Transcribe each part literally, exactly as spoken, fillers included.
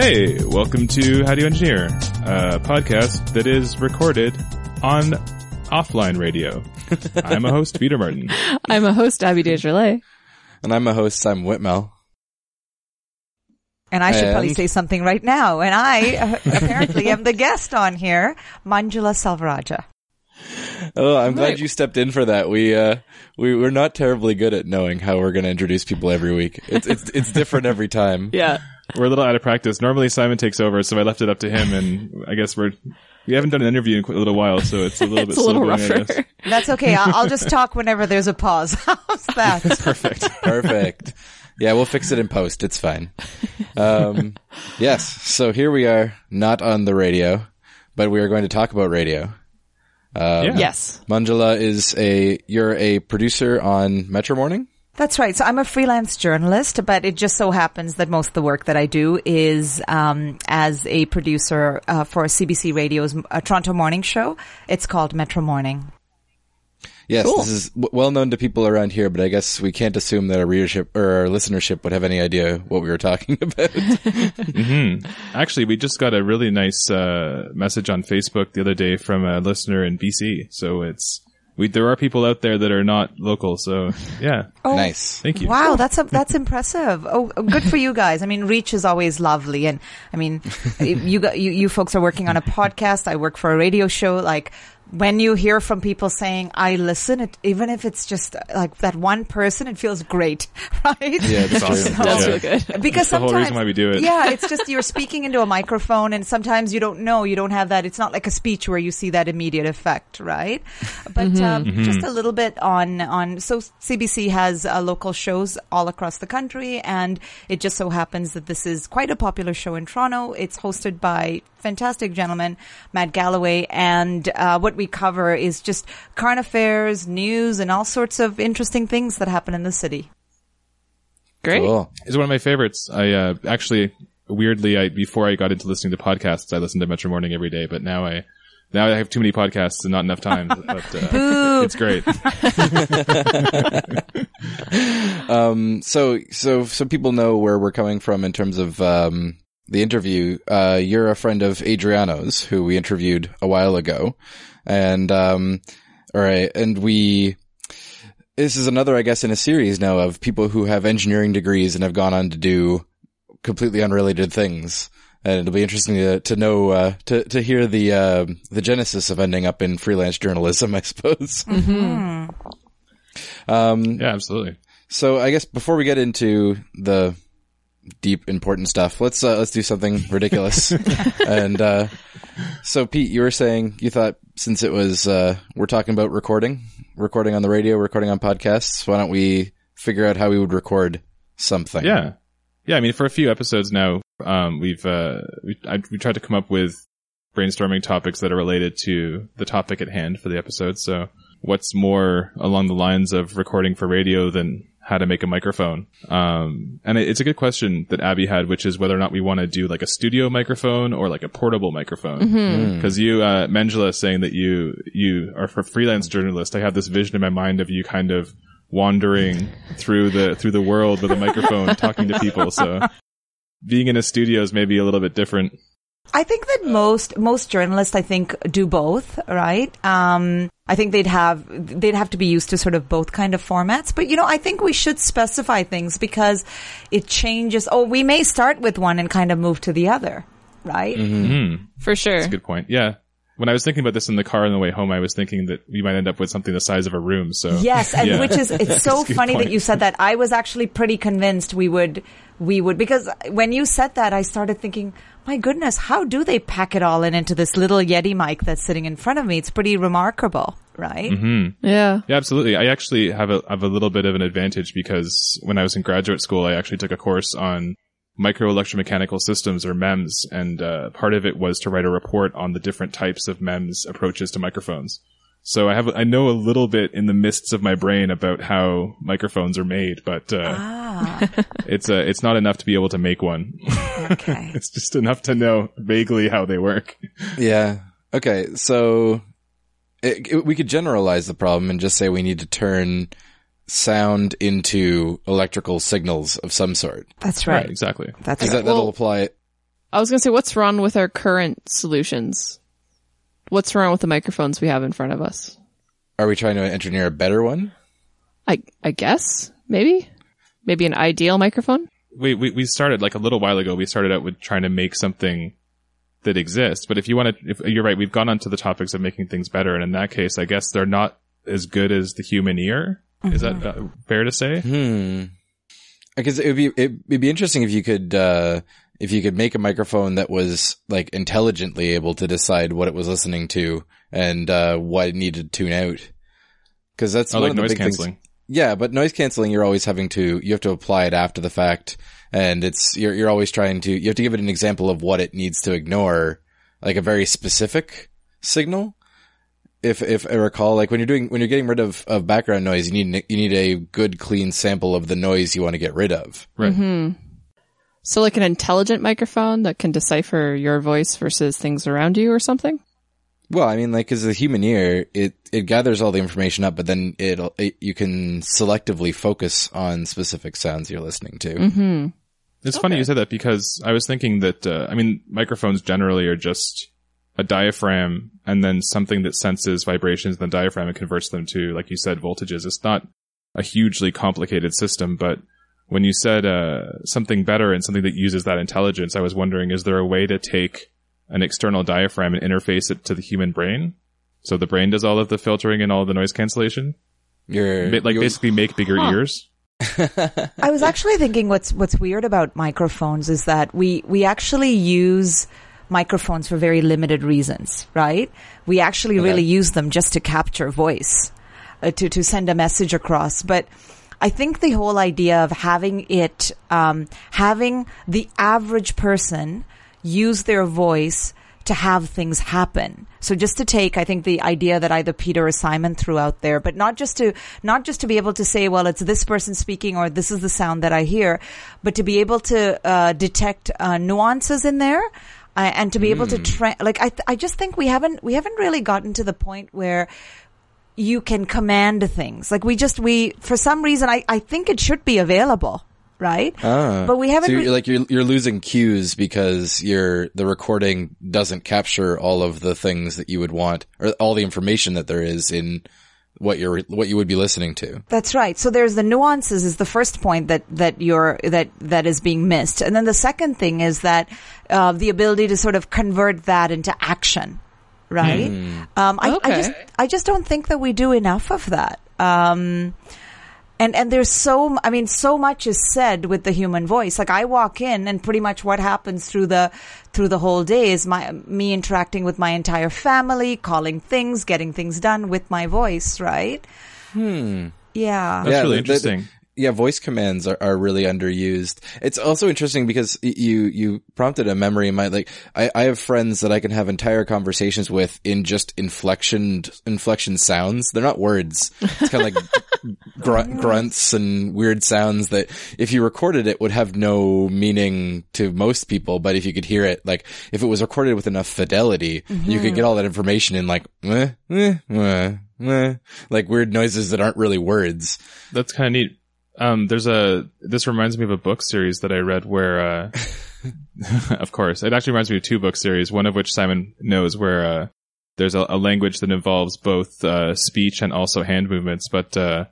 Hey, welcome to How Do You Engineer, a podcast that is recorded on offline radio. I'm a host, Peter Martin. I'm a host, Abby Desjardins. And I'm a host, Simon Whitmel. And I should and... probably say something right now. And I uh, apparently am the guest on here, Manjula Selvarajah. Oh, I'm glad right. you stepped in for that. We uh, we we're not terribly good at knowing how we're going to introduce people every week. It's it's it's different every time. Yeah, we're a little out of practice. Normally Simon takes over, so I left it up to him, and I guess we're we haven't done an interview in a little while, so it's a little it's bit a little rougher. That's okay. I'll, I'll just talk whenever there's a pause. How's that? Perfect. Perfect. Yeah, we'll fix it in post. It's fine. Um, yes. So here we are, not on the radio, but we are going to talk about radio. Um, yeah. Yes. Manjula is a, you're a producer on Metro Morning? That's right. So I'm a freelance journalist, but it just so happens that most of the work that I do is, um, as a producer, uh, for C B C Radio's uh, Toronto morning show. It's called Metro Morning. Yes. Cool. This is w- well known to people around here, but I guess we can't assume that our readership or our listenership would have any idea what we were talking about. Mm-hmm. Actually, we just got a really nice uh, message on Facebook the other day from a listener in B C. So it's we there are people out there that are not local. So yeah, oh, nice. Thank you. Wow, that's a, that's impressive. Oh, good for you guys. I mean, reach is always lovely, and I mean, you got, you you folks are working on a podcast. I work for a radio show, like. When you hear from people saying, I listen, it, even if it's just like that one person, it feels great, right? Yeah, it's awesome. So, it does feel good. Because that's the whole reason why we do it. Yeah, it's just you're speaking into a microphone and sometimes you don't know, you don't have that. It's not like a speech where you see that immediate effect, right? But mm-hmm. Um, mm-hmm. just a little bit on, on so C B C has uh, local shows all across the country, and it just so happens that this is quite a popular show in Toronto. It's hosted by fantastic gentleman, Matt Galloway, and uh, what we cover is just current affairs, news, and all sorts of interesting things that happen in the city. Great. Cool. It's one of my favorites. I uh, actually, weirdly, I before I got into listening to podcasts, I listened to Metro Morning every day, but now I now I have too many podcasts and not enough time. But uh, it's great. um. So so so people know where we're coming from in terms of um. the interview. Uh, you're a friend of Adriano's, who we interviewed a while ago. And, um, all right. And we, this is another, I guess, in a series now of people who have engineering degrees and have gone on to do completely unrelated things. And it'll be interesting to, to know, uh, to, to hear the, uh, the genesis of ending up in freelance journalism, I suppose. Mm-hmm. um, yeah, absolutely. So I guess before we get into the, deep important stuff, let's uh, let's do something ridiculous. And uh so Pete, you were saying you thought since it was uh we're talking about recording recording on the radio, recording on podcasts, why don't we figure out how we would record something? Yeah yeah I mean, for a few episodes now um we've uh we, I, we tried to come up with brainstorming topics that are related to the topic at hand for the episode. So what's more along the lines of recording for radio than how to make a microphone? Um, and it, it's a good question that Abby had, which is whether or not we want to do like a studio microphone or like a portable microphone. Mm-hmm. Cause you, uh, Manjula, saying that you, you are a freelance journalist. I have this vision in my mind of you kind of wandering through the, through the world with a microphone talking to people. So being in a studio is maybe a little bit different. I think that most, most journalists, I think, do both, right? Um, I think they'd have, they'd have to be used to sort of both kind of formats. But, you know, I think we should specify things because it changes. Oh, we may start with one and kind of move to the other, right? Mm-hmm. For sure. That's a good point. Yeah. When I was thinking about this in the car on the way home, I was thinking that we might end up with something the size of a room. So yes, and yeah. Which is it's so funny point. That you said that. I was actually pretty convinced we would we would because when you said that, I started thinking, my goodness, how do they pack it all in into this little Yeti mic that's sitting in front of me? It's pretty remarkable, right? Mm-hmm. Yeah, yeah, absolutely. I actually have a have a little bit of an advantage because when I was in graduate school, I actually took a course on micro electromechanical systems, or MEMS, and uh, part of it was to write a report on the different types of MEMS approaches to microphones. So I have I know a little bit in the mists of my brain about how microphones are made, but uh, ah. it's uh, it's not enough to be able to make one. Okay. It's just enough to know vaguely how they work. Yeah. Okay. So it, it, we could generalize the problem and just say we need to turn sound into electrical signals of some sort. That's right. Right, exactly. That's right. That, that'll well, apply I was going to say, what's wrong with our current solutions? What's wrong with the microphones we have in front of us? Are we trying to engineer a better one? I I guess. Maybe. Maybe an ideal microphone? We, we, we started, like a little while ago, we started out with trying to make something that exists. But if you want to, if you're right, we've gone on to the topics of making things better. And in that case, I guess they're not as good as the human ear. Mm-hmm. Is that uh, fair to say? Hmm. Because it would be, it would be interesting if you could, uh, if you could make a microphone that was like intelligently able to decide what it was listening to and, uh, what it needed to tune out. Cause that's oh, like noise canceling. Things. Yeah. But noise canceling, you're always having to, you have to apply it after the fact. And it's, you're, you're always trying to, you have to give it an example of what it needs to ignore, like a very specific signal. If, if I recall, like when you're doing, when you're getting rid of, of background noise, you need, you need a good clean sample of the noise you want to get rid of. Right. Mm-hmm. So like an intelligent microphone that can decipher your voice versus things around you or something? Well, I mean, like, cause the human ear, it, it gathers all the information up, but then it'll, it, you can selectively focus on specific sounds you're listening to. Mm-hmm. It's okay. Funny you said that because I was thinking that, uh, I mean, microphones generally are just a diaphragm and then something that senses vibrations in the diaphragm and converts them to, like you said, voltages. It's not a hugely complicated system, but when you said uh, something better and something that uses that intelligence, I was wondering, is there a way to take an external diaphragm and interface it to the human brain? So the brain does all of the filtering and all of the noise cancellation? You're, like you're... basically make bigger huh. ears? I was actually thinking what's what's weird about microphones is that we we actually use microphones for very limited reasons, right? We actually okay. really use them just to capture voice, uh, to to send a message across. But I think the whole idea of having it, um, having the average person use their voice to have things happen. So just to take, I think, the idea that either Peter or Simon threw out there, but not just to, not just to be able to say, well, it's this person speaking or this is the sound that I hear, but to be able to, uh, detect, uh, nuances in there. Uh, and to be mm. able to tra- like, I, th- I just think we haven't, we haven't really gotten to the point where you can command things. Like we just, we, for some reason, I, I think it should be available, right? Ah, but we haven't, so you're, re- like you're, you're losing cues because you're, the recording doesn't capture all of the things that you would want or all the information that there is in what you're, what you would be listening to. That's right. So there's the nuances is the first point that, that you're, that, that is being missed. And then the second thing is that, uh, the ability to sort of convert that into action, right? Mm. Um, I, okay. I just, I just don't think that we do enough of that. Um, and, and there's so, I mean, so much is said with the human voice. Like I walk in and pretty much what happens through the, through the whole day is my, me interacting with my entire family, calling things, getting things done with my voice, right? Hmm. Yeah. That's yeah, really interesting. The, the, yeah, voice commands are, are really underused. It's also interesting because you, you prompted a memory in my, like, I, I have friends that I can have entire conversations with in just inflection, inflection sounds. They're not words. It's kind of like grunt, grunts and weird sounds that if you recorded it would have no meaning to most people. But if you could hear it, like, if it was recorded with enough fidelity, mm-hmm. you could get all that information in like, eh, eh, eh, eh, like weird noises that aren't really words. That's kind of neat. Um, there's a, this reminds me of a book series that I read where, uh, of course, it actually reminds me of two book series, one of which Simon knows where, uh, there's a, a language that involves both, uh, speech and also hand movements. But, uh,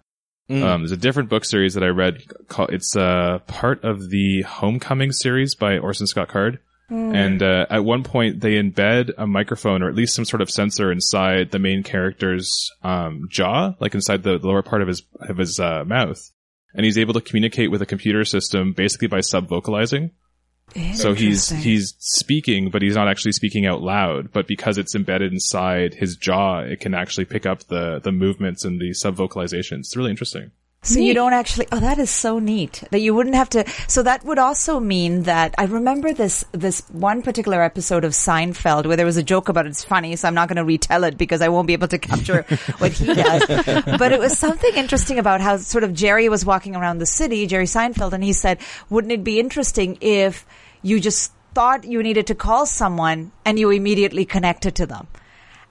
mm. um, there's a different book series that I read called, it's, uh, part of the Homecoming series by Orson Scott Card. Mm. And, uh, at one point they embed a microphone or at least some sort of sensor inside the main character's, um, jaw, like inside the, the lower part of his, of his, uh, mouth. And he's able to communicate with a computer system basically by sub-vocalizing. So he's he's speaking, but he's not actually speaking out loud. But because it's embedded inside his jaw, it can actually pick up the, the movements and the sub-vocalizations. It's really interesting. So neat. You don't actually, oh, that is so neat that you wouldn't have to, so that would also mean that I remember this, this one particular episode of Seinfeld where there was a joke about it's funny, so I'm not going to retell it because I won't be able to capture what he does. But it was something interesting about how sort of Jerry was walking around the city, Jerry Seinfeld, and he said, wouldn't it be interesting if you just thought you needed to call someone and you immediately connected to them?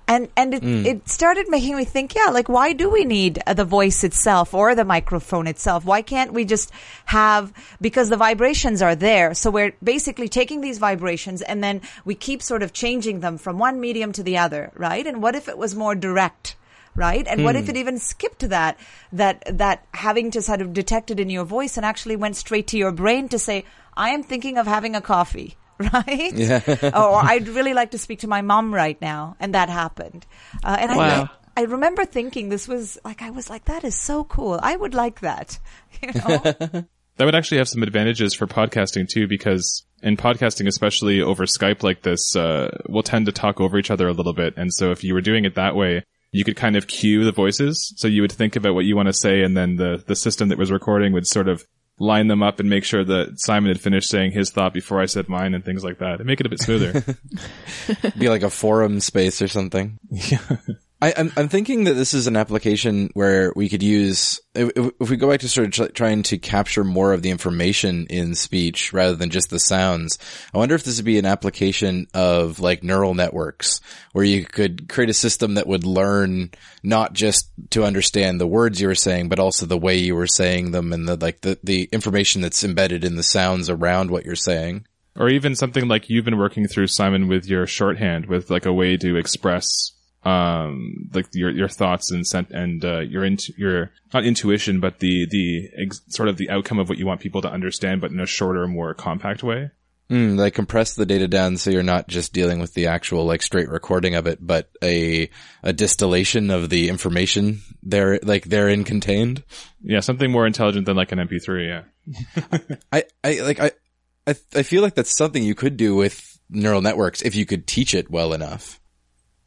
And and it, mm. it started making me think, yeah, like, why do we need the voice itself or the microphone itself? Why can't we just have, because the vibrations are there. So we're basically taking these vibrations and then we keep sort of changing them from one medium to the other, right? And what if it was more direct? Right? And mm. what if it even skipped that, that, that having to sort of detect it in your voice and actually went straight to your brain to say, I am thinking of having a coffee, right? Yeah. Or I'd really like to speak to my mom right now. And that happened. Uh, and wow. I, I remember thinking this was like, I was like, that is so cool. I would like that. You know? That would actually have some advantages for podcasting too, because in podcasting, especially over Skype like this, uh, we'll tend to talk over each other a little bit. And so if you were doing it that way, you could kind of cue the voices. So you would think about what you want to say, and then the, the system that was recording would sort of line them up and make sure that Simon had finished saying his thought before I said mine and things like that. It'd make it a bit smoother. Be like a forum space or something. Yeah. I, I'm, I'm thinking that this is an application where we could use, if, if we go back to sort of tr- trying to capture more of the information in speech rather than just the sounds, I wonder if this would be an application of like neural networks where you could create a system that would learn not just to understand the words you were saying, but also the way you were saying them and the, like the, the information that's embedded in the sounds around what you're saying. Or even something like you've been working through, Simon, with your shorthand, with like a way to express um like your your thoughts and sent and uh your into your not intuition but the the ex- sort of the outcome of what you want people to understand, but in a shorter, more compact way. Mm, like compress the data down so you're not just dealing with the actual like straight recording of it, but a a distillation of the information there like therein contained. Yeah, something more intelligent than like an M P three. Yeah. I I like I I I feel like that's something you could do with neural networks if you could teach it well enough.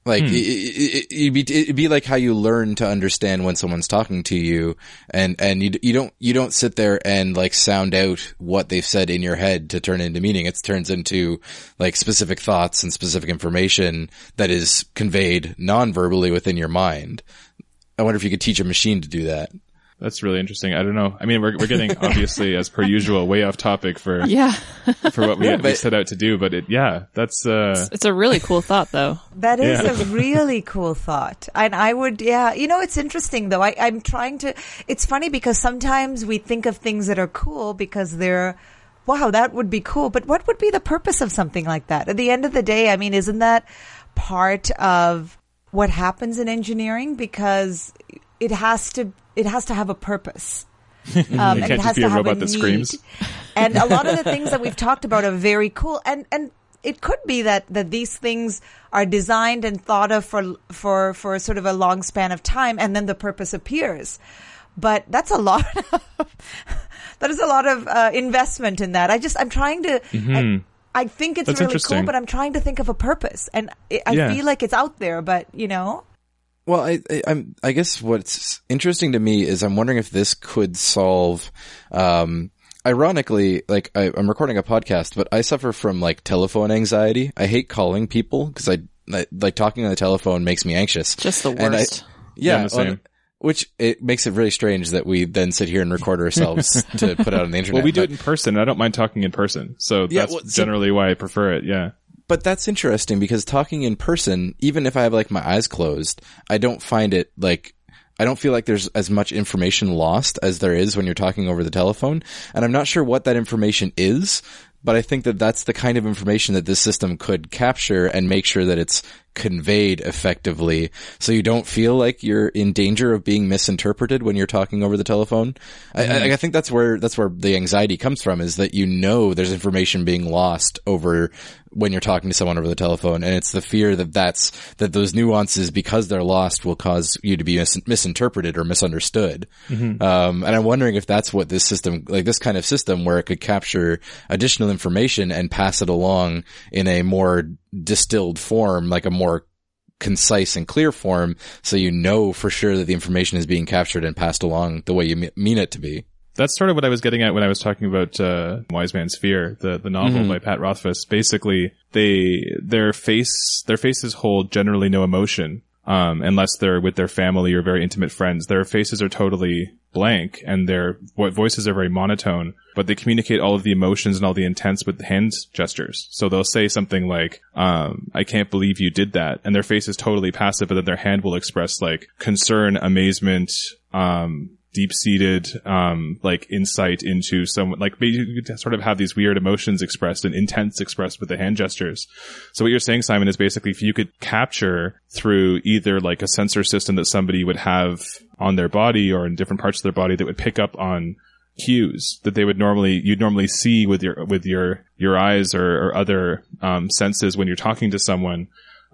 Like, hmm. it, it, it'd be, it'd be like how you learn to understand when someone's talking to you, and, and you, you don't, you don't sit there and like sound out what they've said in your head to turn into meaning. It turns into like specific thoughts and specific information that is conveyed non-verbally within your mind. I wonder if you could teach a machine to do that. That's really interesting. I don't know. I mean, we're we're getting obviously, as per usual, way off topic for yeah. for what we, yeah, we set out to do. But it, yeah, that's uh, it's, it's a really cool thought, though. That is yeah. a really cool thought, and I would, yeah, you know, it's interesting though. I, I'm trying to. It's funny because sometimes we think of things that are cool because they're, wow, that would be cool. But what would be the purpose of something like that? At the end of the day, I mean, isn't that part of what happens in engineering? Because it has to. It has to have a purpose. Um, it can't and it just has be to a robot a that need. Screams. And a lot of the things that we've talked about are very cool. And and it could be that, that these things are designed and thought of for for for sort of a long span of time, and then the purpose appears. But that's a lot. Of, that is a lot of uh, investment in that. I just I'm trying to. Mm-hmm. I, I think it's that's really cool, but I'm trying to think of a purpose, and it, I yeah. feel like it's out there. But you know. Well, I, I, I'm, I guess what's interesting to me is I'm wondering if this could solve, um, ironically, like I, I'm recording a podcast, but I suffer from like telephone anxiety. I hate calling people because I, I like talking on the telephone makes me anxious. Just the worst. I, yeah. yeah the same. On, which it makes it really strange that we then sit here and record ourselves to put out on the internet. Well, we do but, it in person. And I don't mind talking in person. So yeah, that's well, so, generally why I prefer it. Yeah. But that's interesting because talking in person, even if I have like my eyes closed, I don't find it like I don't feel like there's as much information lost as there is when you're talking over the telephone. And I'm not sure what that information is, but I think that that's the kind of information that this system could capture and make sure that it's conveyed effectively. So you don't feel like you're in danger of being misinterpreted when you're talking over the telephone. Mm-hmm. I, I think that's where, that's where the anxiety comes from, is that you know there's information being lost over when you're talking to someone over the telephone. And it's the fear that that's, that those nuances, because they're lost, will cause you to be mis- misinterpreted or misunderstood. Mm-hmm. Um, and I'm wondering if that's what this system, like this kind of system where it could capture additional information and pass it along in a more distilled form, like a more concise and clear form, so you know for sure that the information is being captured and passed along the way you me- mean it to be. That's sort of what I was getting at when I was talking about uh, Wise Man's Fear, the, the novel mm-hmm. by Pat Rothfuss. Basically, they their face their faces hold generally no emotion, um, unless they're with their family or very intimate friends. Their faces are totally blank and their voices are very monotone, but they communicate all of the emotions and all the intents with hand gestures. So they'll say something like, um, I can't believe you did that. And their face is totally passive, but then their hand will express like concern, amazement, um, deep-seated, um, like insight into someone, like you sort of have these weird emotions expressed and intents expressed with the hand gestures. So what you're saying, Simon, is basically if you could capture through either like a sensor system that somebody would have on their body or in different parts of their body that would pick up on cues that they would normally, you'd normally see with your, with your, your eyes or, or other, um, senses when you're talking to someone,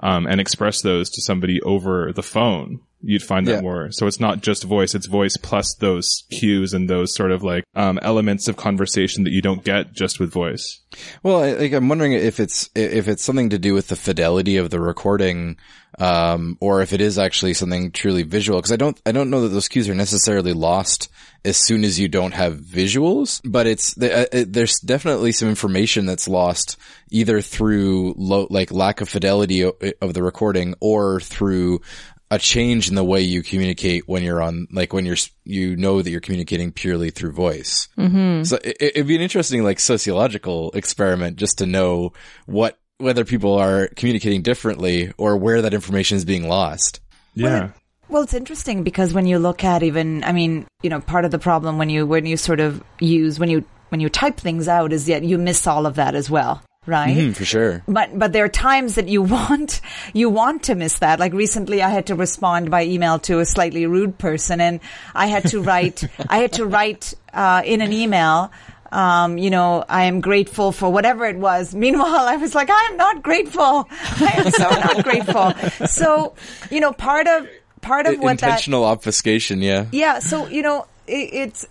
um, and express those to somebody over the phone. You'd find that yeah. more. So it's not just voice, it's voice plus those cues and those sort of like um, elements of conversation that you don't get just with voice. Well, I, like I'm wondering if it's if it's something to do with the fidelity of the recording, um, or if it is actually something truly visual. Because I don't I don't know that those cues are necessarily lost as soon as you don't have visuals, but it's there's definitely some information that's lost either through low, like lack of fidelity of the recording or through a change in the way you communicate when you're on, like when you're, you know that you're communicating purely through voice. Mm-hmm. So it, it'd be an interesting, like sociological experiment just to know what, whether people are communicating differently or where that information is being lost. Yeah. Well, well, it's interesting because when you look at even, I mean, you know, part of the problem when you, when you sort of use, when you, when you type things out is that you miss all of that as well. Right? Mm, for sure. But, but there are times that you want, you want to miss that. Like recently I had to respond by email to a slightly rude person and I had to write, I had to write, uh, in an email, um, you know, I am grateful for whatever it was. Meanwhile, I was like, I am not grateful. I am so not grateful. So, you know, part of, part of what intentional that, obfuscation. Yeah. Yeah. So, you know, it, it's,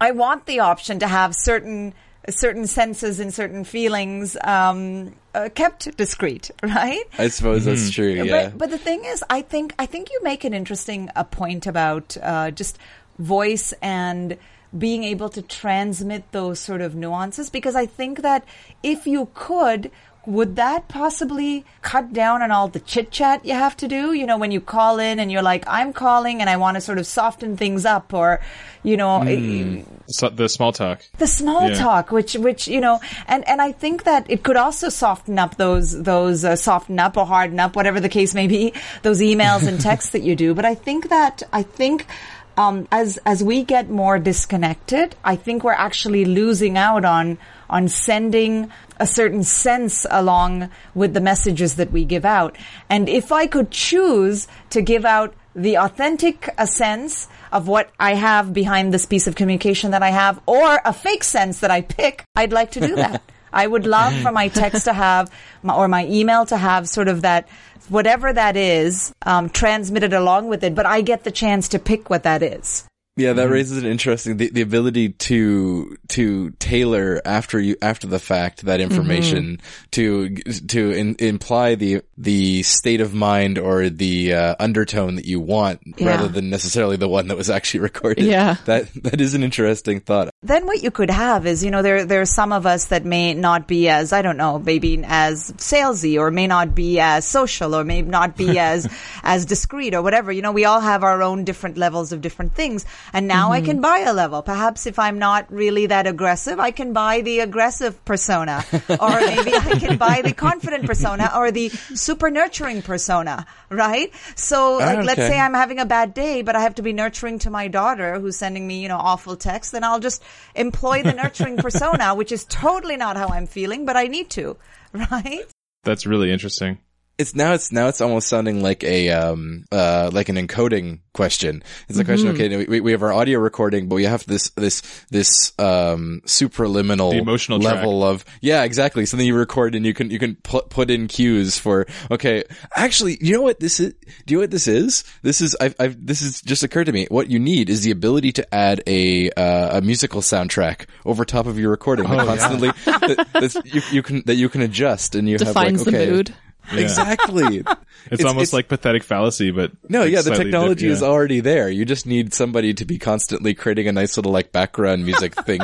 I want the option to have certain, certain senses and certain feelings um uh, kept discreet, right? I suppose that's true, yeah. But, but the thing is, I think I think you make an interesting uh, point about uh just voice and being able to transmit those sort of nuances, because I think that if you could, would that possibly cut down on all the chit-chat you have to do? You know, when you call in and you're like, I'm calling and I want to sort of soften things up or, you know... Mm. It, so the small talk. The small yeah. talk, which, which you know... And, and I think that it could also soften up those, those uh, soften up or harden up, whatever the case may be, those emails and texts that you do. But I think that, I think... Um, as, as we get more disconnected, I think we're actually losing out on, on sending a certain sense along with the messages that we give out. And if I could choose to give out the authentic a sense of what I have behind this piece of communication that I have, or a fake sense that I pick, I'd like to do that. I would love for my text to have, my, or my email to have sort of that, whatever that is, um, transmitted along with it, but I get the chance to pick what that is. Yeah, that raises an interesting, the, the ability to, to tailor after you, after the fact, that information mm-hmm. to, to in, imply the, the state of mind or the, uh, undertone that you want yeah. rather than necessarily the one that was actually recorded. Yeah. That, that is an interesting thought. Then what you could have is, you know, there, there are some of us that may not be as, I don't know, maybe as salesy or may not be as social or may not be as, as discreet or whatever. You know, we all have our own different levels of different things. And now mm-hmm. I can buy a level. Perhaps if I'm not really that aggressive, I can buy the aggressive persona. Or maybe I can buy the confident persona or the super nurturing persona, right? So like, okay. let's say I'm having a bad day, but I have to be nurturing to my daughter who's sending me, you know, awful texts. Then I'll just employ the nurturing persona, which is totally not how I'm feeling, but I need to, right? That's really interesting. It's now it's now it's almost sounding like a um uh like an encoding question. It's a question. Mm-hmm. Okay, we we have our audio recording, but we have this this this um supraliminal the emotional level track. Of yeah, exactly. Something you record and you can you can put put in cues for. Okay, actually, you know what this is? Do you know what this is? This is I've I've this has just occurred to me. What you need is the ability to add a uh, a musical soundtrack over top of your recording oh, that constantly yeah. that, that's, you you can that you can adjust and you defines have like okay. the mood. Yeah. Exactly. It's, it's almost it's, like pathetic fallacy, but no, like yeah, the technology dip, yeah. is already there. You just need somebody to be constantly creating a nice little like background music thing.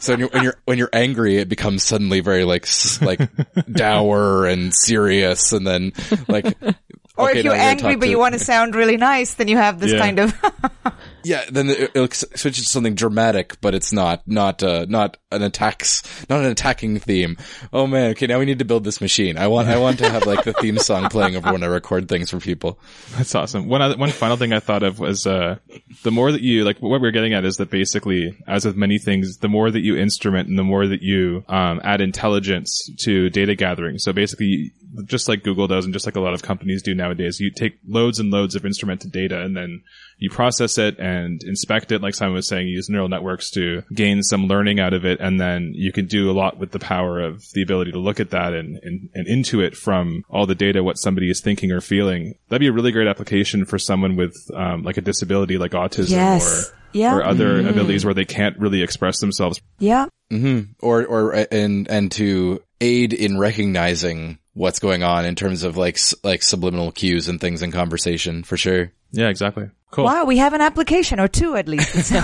So when you're when you're when you're angry, it becomes suddenly very like like dour and serious, and then like. Or okay, if you're angry but to... you want to sound really nice, then you have this yeah. kind of... yeah, then it'll switch to something dramatic, but it's not not uh, not an attacks, not an attacking theme. Oh man, okay, now we need to build this machine. I want I want to have like the theme song playing over when I record things for people. That's awesome. One other, one final thing I thought of was uh, the more that you like, what we're getting at is that basically, as with many things, the more that you instrument and the more that you um, add intelligence to data gathering. So basically, just like Google does, and just like a lot of companies do nowadays, you take loads and loads of instrumented data and then you process it and inspect it, like Simon was saying, you use neural networks to gain some learning out of it, and then you can do a lot with the power of the ability to look at that and, and, and intuit from all the data what somebody is thinking or feeling. That'd be a really great application for someone with um, like a disability like autism yes. or, yeah. or other mm-hmm. abilities where they can't really express themselves. Yeah. Mm-hmm. Or, or, and, and to aid in recognizing what's going on in terms of like, like subliminal cues and things in conversation, for sure. Yeah, exactly. Cool. Wow, we have an application or two at least. I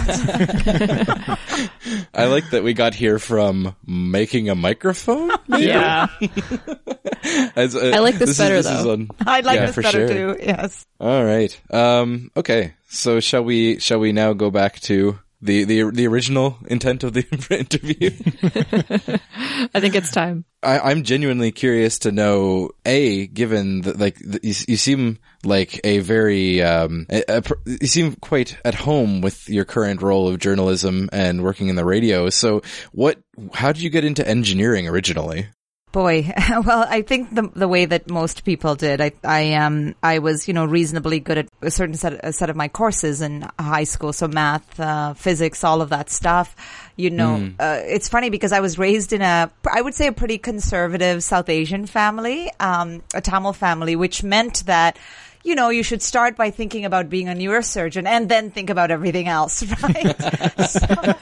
like that we got here from making a microphone. Maybe? Yeah. As, uh, I like this, this better is, this though. On, I like yeah, this better sure. too. Yes. All right. Um. Okay. So shall we? Shall we now go back to the the the original intent of the interview? I think it's time. I, I'm genuinely curious to know, A, given that, like, the, you, you seem like a very, um, a, a, you seem quite at home with your current role of journalism and working in the radio. So what, how did you get into engineering originally? Boy, well, I think the the way that most people did, I I um I was you know reasonably good at a certain set a set of my courses in high school, so math, uh, physics, all of that stuff. You know, mm. uh, it's funny because I was raised in a I would say a pretty conservative South Asian family, um, a Tamil family, which meant that, you know, you should start by thinking about being a neurosurgeon and then think about everything else, right? so,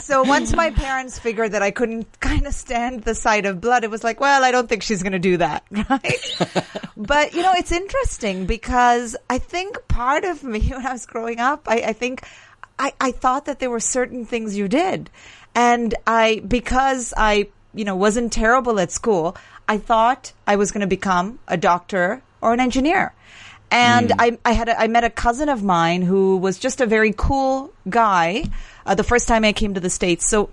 so once my parents figured that I couldn't kind of stand the sight of blood, it was like, well, I don't think she's going to do that, right? But, you know, it's interesting because I think part of me when I was growing up, I, I think I, I thought that there were certain things you did. And I, because I, you know, wasn't terrible at school, I thought I was going to become a doctor or an engineer. And mm. I, I had, a, I met a cousin of mine who was just a very cool guy uh, the first time I came to the States. So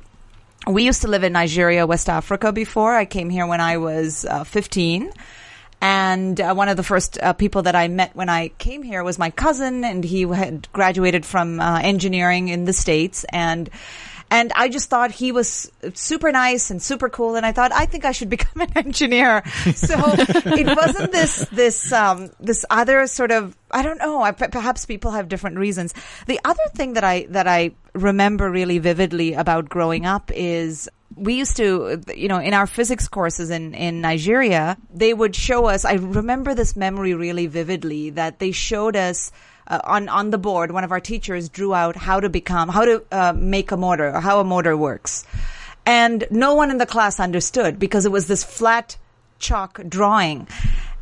we used to live in Nigeria, West Africa before. I came here when I was uh, fifteen. And uh, one of the first uh, people that I met when I came here was my cousin, and he had graduated from uh, engineering in the States. And And I just thought he was super nice and super cool. And I thought, I think I should become an engineer. So it wasn't this, this, um, this other sort of, I don't know, I, perhaps people have different reasons. The other thing that I, that I remember really vividly about growing up is, we used to, you know, in our physics courses in, in Nigeria, they would show us, I remember this memory really vividly, that they showed us uh, on, on the board, one of our teachers drew out how to become, how to uh, make a motor, or how a motor works. And no one in the class understood because it was this flat chalk drawing.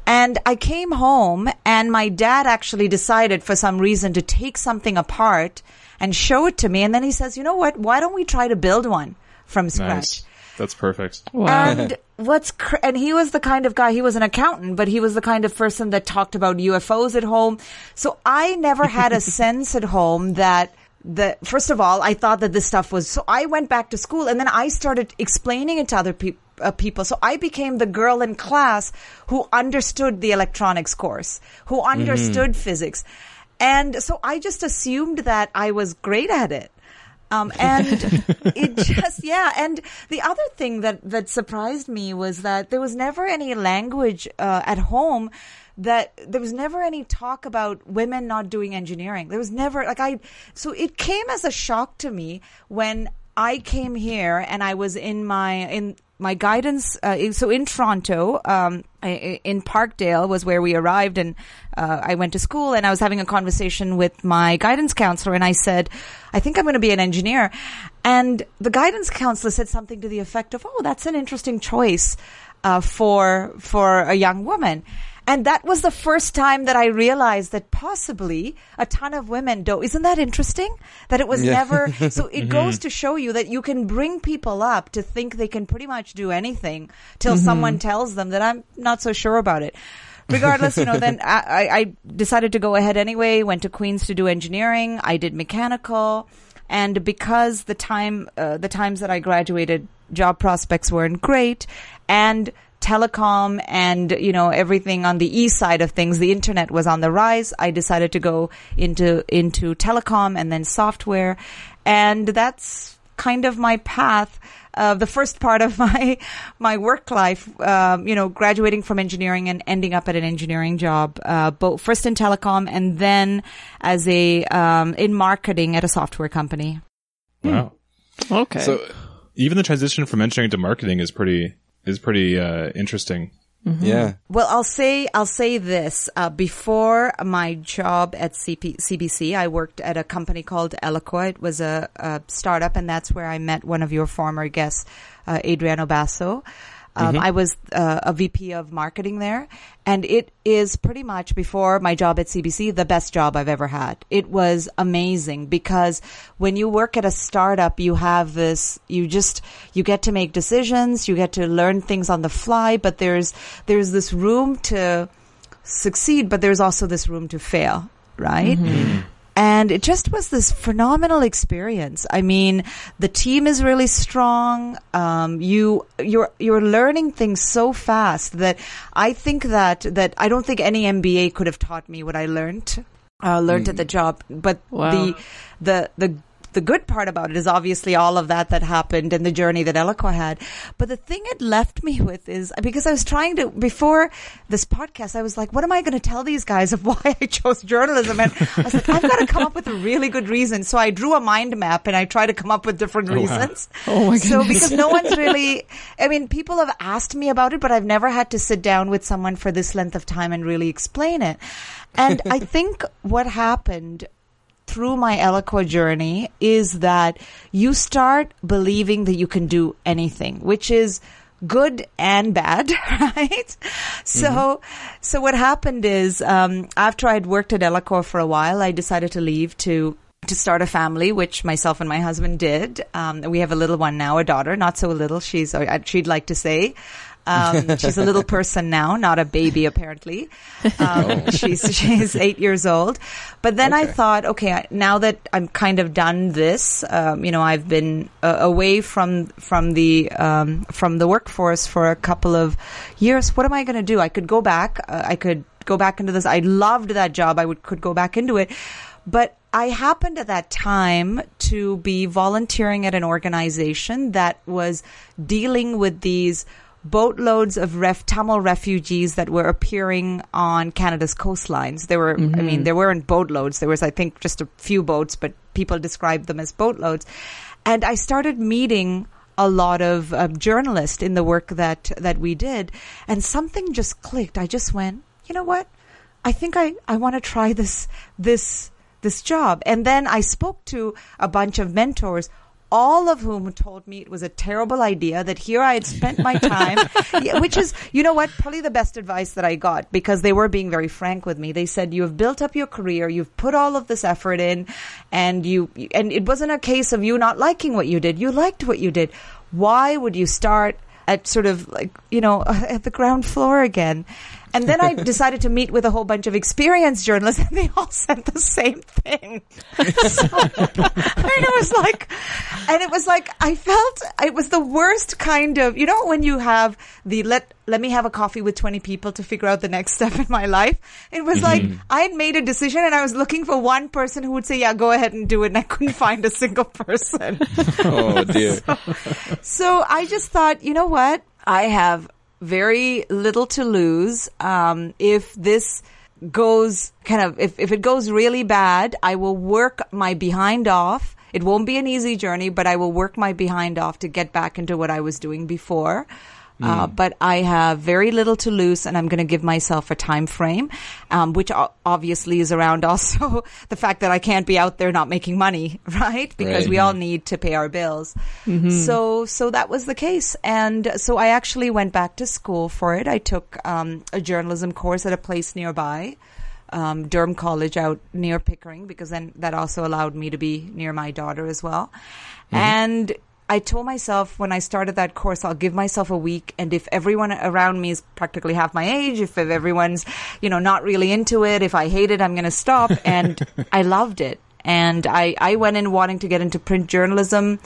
And I came home and my dad actually decided for some reason to take something apart and show it to me. And then he says, you know what, why don't we try to build one from scratch? Nice. That's perfect. Wow. And what's cr- and he was the kind of guy, he was an accountant, but he was the kind of person that talked about U F Os at home. So I never had a sense at home that the first of all, I thought that this stuff was, so I went back to school and then I started explaining it to other people. Uh, people. So I became the girl in class who understood the electronics course, who understood mm-hmm. physics. And so I just assumed that I was great at it. Um, and it just, yeah. And the other thing that, that surprised me was that there was never any language, uh, at home, that there was never any talk about women not doing engineering. There was never like I, so it came as a shock to me when I came here and I was in my, in, my guidance, uh, so in Toronto, um, in Parkdale was where we arrived, and uh, I went to school and I was having a conversation with my guidance counselor and I said, I think I'm going to be an engineer. And the guidance counselor said something to the effect of, oh, that's an interesting choice uh, for for a young woman. And that was the first time that I realized that possibly a ton of women do. Isn't that interesting? That it was yeah. never. So it mm-hmm. goes to show you that you can bring people up to think they can pretty much do anything till mm-hmm. someone tells them that I'm not so sure about it. regardless, you know, then I, I decided to go ahead anyway, went to Queens to do engineering. I did mechanical. And because the time, uh, the times that I graduated, job prospects weren't great, and telecom and, you know, everything on the east side of things, the internet was on the rise. I decided to go into, into telecom and then software. And that's kind of my path. Uh, the first part of my, my work life, um, you know, graduating from engineering and ending up at an engineering job, uh, both first in telecom and then as a, um, in marketing at a software company. Wow. Hmm. Okay. So even the transition from engineering to marketing is pretty, is pretty, uh, interesting. Mm-hmm. Yeah. Well, I'll say, I'll say this, uh, before my job at C P- C B C, I worked at a company called Eloqua. It was a, a startup, and that's where I met one of your former guests, uh, Adriano Basso. Um, mm-hmm. I was uh, a V P of marketing there, and it is pretty much, before my job at C B C, the best job I've ever had. It was amazing because when you work at a startup, you have this, you just, you get to make decisions, you get to learn things on the fly, but there's, there's this room to succeed, but there's also this room to fail, right? Mm-hmm. And it just was this phenomenal experience. I mean, the team is really strong. Um, you, you're, you're learning things so fast that I think that, that I don't think any M B A could have taught me what I learned, uh, learned mm. at the job. But wow. the, the, the, the good part about it is obviously all of that that happened and the journey that Eloqua had. But the thing it left me with is, because I was trying to, before this podcast, I was like, what am I going to tell these guys of why I chose journalism? And I was like, I've got to come up with a really good reason. So I drew a mind map and I tried to come up with different oh, reasons. Wow. Oh my goodness. So because no one's really, I mean, people have asked me about it, but I've never had to sit down with someone for this length of time and really explain it. And I think what happened through my Eloqua journey is that you start believing that you can do anything, which is good and bad, right? So, mm-hmm. so what happened is, um, after I'd worked at Eloqua for a while, I decided to leave to, to start a family, which myself and my husband did. Um, we have a little one now, a daughter, not so little. She's, she'd like to say, um, she's a little person now, not a baby, apparently. Um, oh. she's, she's eight years old. But then okay. I thought, okay, now that I'm kind of done this, um, you know, I've been uh, away from, from the, um, from the workforce for a couple of years. What am I going to do? I could go back. Uh, I could go back into this. I loved that job. I would, could go back into it. But I happened at that time to be volunteering at an organization that was dealing with these boatloads of ref- Tamil refugees that were appearing on Canada's coastlines. There were, mm-hmm. I mean, there weren't boatloads. There was, I think, just a few boats, but people described them as boatloads. And I started meeting a lot of uh, journalists in the work that, that we did. And something just clicked. I just went, you know what? I think I, I want to try this, this, this job. And then I spoke to a bunch of mentors, all of whom told me it was a terrible idea, that here I had spent my time, which is, you know what, probably the best advice that I got, because they were being very frank with me. They said, you have built up your career, you've put all of this effort in, and you, and it wasn't a case of you not liking what you did. You liked what you did. Why would you start at sort of like, you know, at the ground floor again? And then I decided to meet with a whole bunch of experienced journalists, and they all said the same thing. So, and it was like, and it was like, I felt it was the worst kind of, you know, when you have the let, let me have a coffee with twenty people to figure out the next step in my life. It was mm-hmm. like, I had made a decision and I was looking for one person who would say, yeah, go ahead and do it. And I couldn't find a single person. Oh dear. So, so I just thought, you know what? I have very little to lose. Um, if this goes kind of, if, if it goes really bad, I will work my behind off. It won't be an easy journey, but I will work my behind off to get back into what I was doing before. Mm. Uh, but I have very little to lose, and I'm going to give myself a time frame, um, which obviously is around also the fact that I can't be out there not making money, right? Because right. we all need to pay our bills. Mm-hmm. So, so that was the case. And so I actually went back to school for it. I took, um, a journalism course at a place nearby, um, Durham College out near Pickering, because then that also allowed me to be near my daughter as well. Mm-hmm. And I told myself when I started that course, I'll give myself a week. And if everyone around me is practically half my age, if everyone's, you know, not really into it, if I hate it, I'm going to stop. And I loved it. And I, I went in wanting to get into print journalism,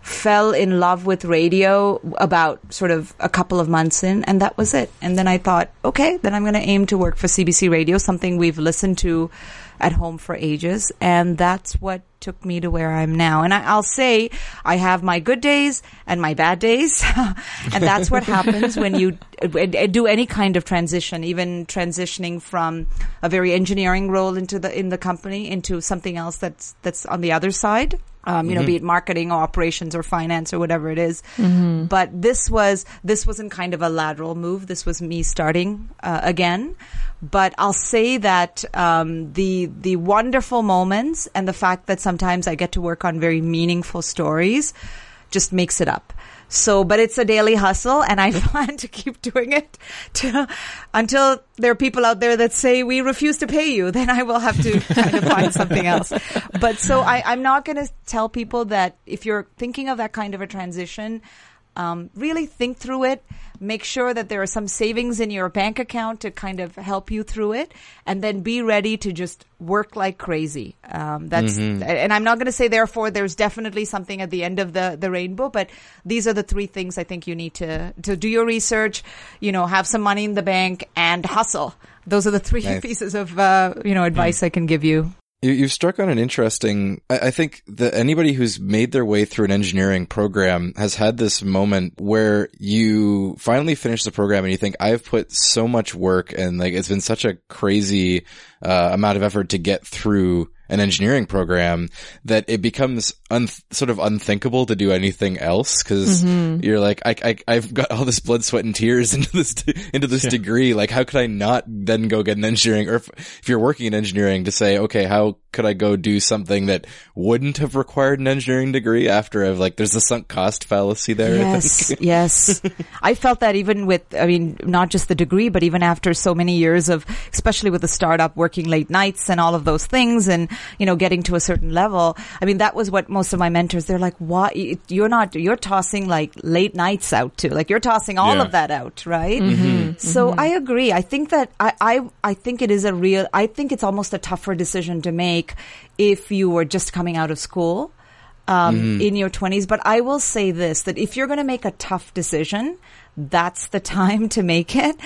fell in love with radio about sort of a couple of months in, and that was it. And then I thought, okay, then I'm going to aim to work for C B C Radio, something we've listened to at home for ages. And that's what took me to where I am now. And I, I'll say I have my good days and my bad days. And that's what happens when you uh, do any kind of transition, even transitioning from a very engineering role into the, in the company into something else that's, that's on the other side. Um, you mm-hmm. know, be it marketing or operations or finance or whatever it is. Mm-hmm. But this was, this wasn't kind of a lateral move. This was me starting uh, again. But I'll say that um, the the wonderful moments and the fact that sometimes I get to work on very meaningful stories just makes it up. So, but it's a daily hustle, and I plan to keep doing it till, until there are people out there that say, we refuse to pay you. Then I will have to kind of find something else. But so I, I'm not going to tell people that if you're thinking of that kind of a transition, um, really think through it. Make sure that there are some savings in your bank account to kind of help you through it, and then be ready to just work like crazy. Um, that's, mm-hmm. and I'm not going to say therefore there's definitely something at the end of the, the rainbow, but these are the three things I think you need to, to do your research, you know, have some money in the bank, and hustle. Those are the three nice. pieces of, uh, you know, advice mm-hmm. I can give you. You, you've struck on an interesting, I, I think that anybody who's made their way through an engineering program has had this moment where you finally finish the program and you think, I've put so much work and like, it's been such a crazy uh, amount of effort to get through an engineering program that it becomes un- sort of unthinkable to do anything else, because mm-hmm. you're like, I, I, I've got all this blood, sweat, and tears into this de- into this yeah. degree. Like, how could I not then go get an engineering? Or if, if you're working in engineering, to say, okay, how could I go do something that wouldn't have required an engineering degree after I've like, there's a sunk cost fallacy there. Yes, I yes. I felt that even with, I mean, not just the degree, but even after so many years of, especially with the startup, working late nights and all of those things, and you know, getting to a certain level. I mean, that was what most of my mentors, they're like, why you're not, you're tossing like late nights out too. Like you're tossing all yeah. of that out, right? Mm-hmm. So mm-hmm. I agree. I think that I, I, I think it is a real, I think it's almost a tougher decision to make if you were just coming out of school, um, mm-hmm. in your twenties. But I will say this, that if you're going to make a tough decision, that's the time to make it,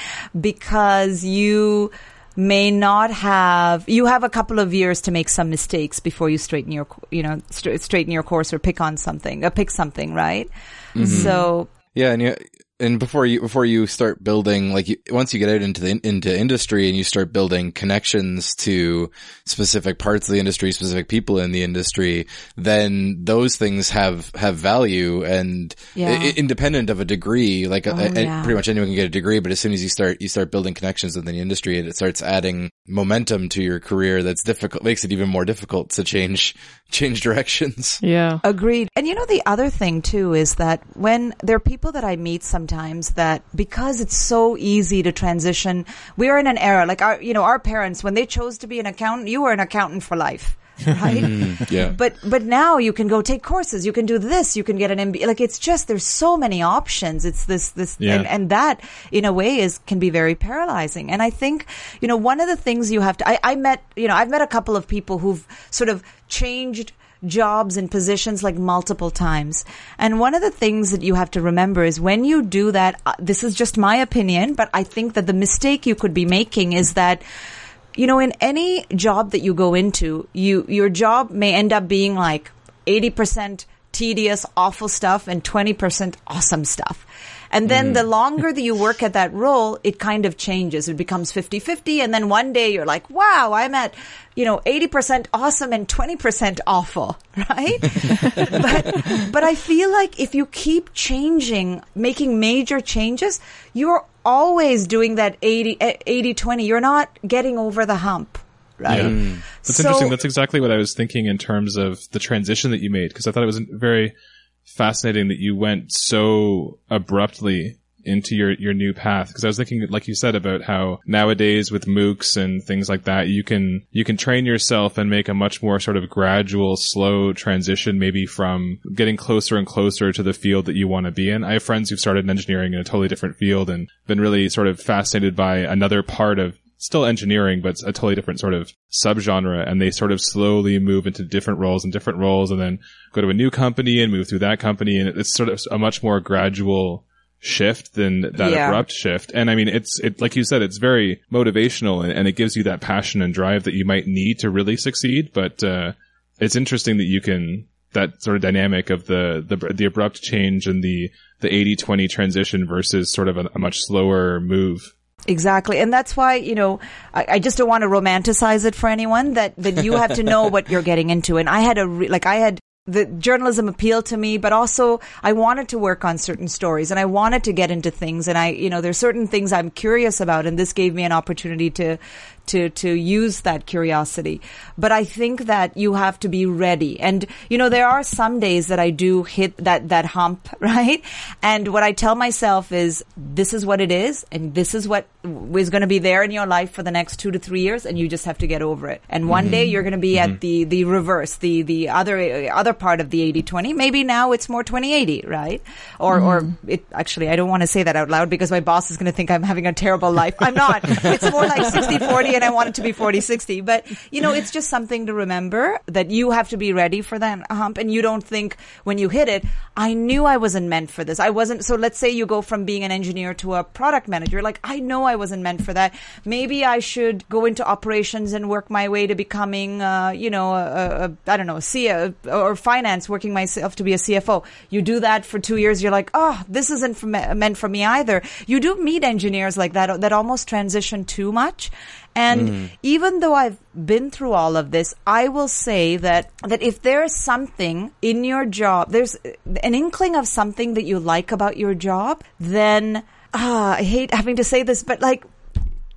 because you, may not have, you have a couple of years to make some mistakes before you straighten your, you know, st- straighten your course or pick on something, or pick something, right? Mm-hmm. So. Yeah. And you, and before you, before you start building, like you, once you get out into the, into industry and you start building connections to specific parts of the industry, specific people in the industry, then those things have, have value and yeah. I- independent of a degree, like oh, a, a, yeah. pretty much anyone can get a degree, but as soon as you start, you start building connections within the industry, and it starts adding momentum to your career that's difficult, makes it even more difficult to change, change directions. Yeah. Agreed. And you know, the other thing too is that when there are people that I meet sometimes, Times that because it's so easy to transition, we are in an era like our, you know, our parents, when they chose to be an accountant, you were an accountant for life, right? yeah. But but now you can go take courses, you can do this, you can get an M B A. Like it's just there's so many options. It's this this yeah. and, and that in a way is can be very paralyzing. And I think you know one of the things you have to I, I met you know I've met a couple of people who've sort of changed jobs and positions like multiple times. And one of the things that you have to remember is when you do that, uh, this is just my opinion, but I think that the mistake you could be making is that, you know, in any job that you go into, you, your job may end up being like eighty percent tedious, awful stuff and twenty percent awesome stuff. And then mm-hmm. the longer that you work at that role, it kind of changes. It becomes fifty-fifty. And then one day you're like, wow, I'm at, you know, eighty percent awesome and twenty percent awful, right? but, but I feel like if you keep changing, making major changes, you're always doing that eighty, eighty, twenty. You're not getting over the hump. Right. Yeah. That's so, interesting. That's exactly what I was thinking in terms of the transition that you made, because I thought it was very fascinating that you went so abruptly into your, your new path? Because I was thinking, like you said, about how nowadays with MOOCs and things like that, you can you can train yourself and make a much more sort of gradual, slow transition, maybe from getting closer and closer to the field that you want to be in. I have friends who've started engineering in a totally different field and been really sort of fascinated by another part of still engineering, but a totally different sort of subgenre. And they sort of slowly move into different roles and different roles and then go to a new company and move through that company. And it's sort of a much more gradual shift than that yeah. abrupt shift. And I mean, it's it like you said, it's very motivational and, and it gives you that passion and drive that you might need to really succeed. But uh, it's interesting that you can, that sort of dynamic of the the, the abrupt change and the, the eighty twenty transition versus sort of a, a much slower move. Exactly. And that's why, you know, I, I just don't want to romanticize it for anyone, that, that you have to know what you're getting into. And I had a, re- like I had, the journalism appealed to me, but also I wanted to work on certain stories and I wanted to get into things. And I, you know, there's certain things I'm curious about. And this gave me an opportunity to, to, to use that curiosity. But I think that you have to be ready. And, you know, there are some days that I do hit that, that hump, right? And what I tell myself is, this is what it is. And this is what is going to be there in your life for the next two to three years. And you just have to get over it. And one mm-hmm. day you're going to be mm-hmm. at the, the reverse, the, the other, other part of the eighty twenty. Maybe now it's more twenty eighty, right? Or, mm-hmm. or it actually, I don't want to say that out loud because my boss is going to think I'm having a terrible life. I'm not. It's more like sixty forty. I want it to be forty sixty. But, you know, it's just something to remember that you have to be ready for that hump. And you don't think when you hit it, I knew I wasn't meant for this. I wasn't. So let's say you go from being an engineer to a product manager. Like, I know I wasn't meant for that. Maybe I should go into operations and work my way to becoming, uh, you know, a, a, I don't know, C E O or finance, working myself to be a C F O. You do that for two years. You're like, oh, this isn't for me- meant for me either. You do meet engineers like that, that almost transition too much. And mm. even though I've been through all of this, I will say that, that if there's something in your job, there's an inkling of something that you like about your job, then uh, I hate having to say this, but like,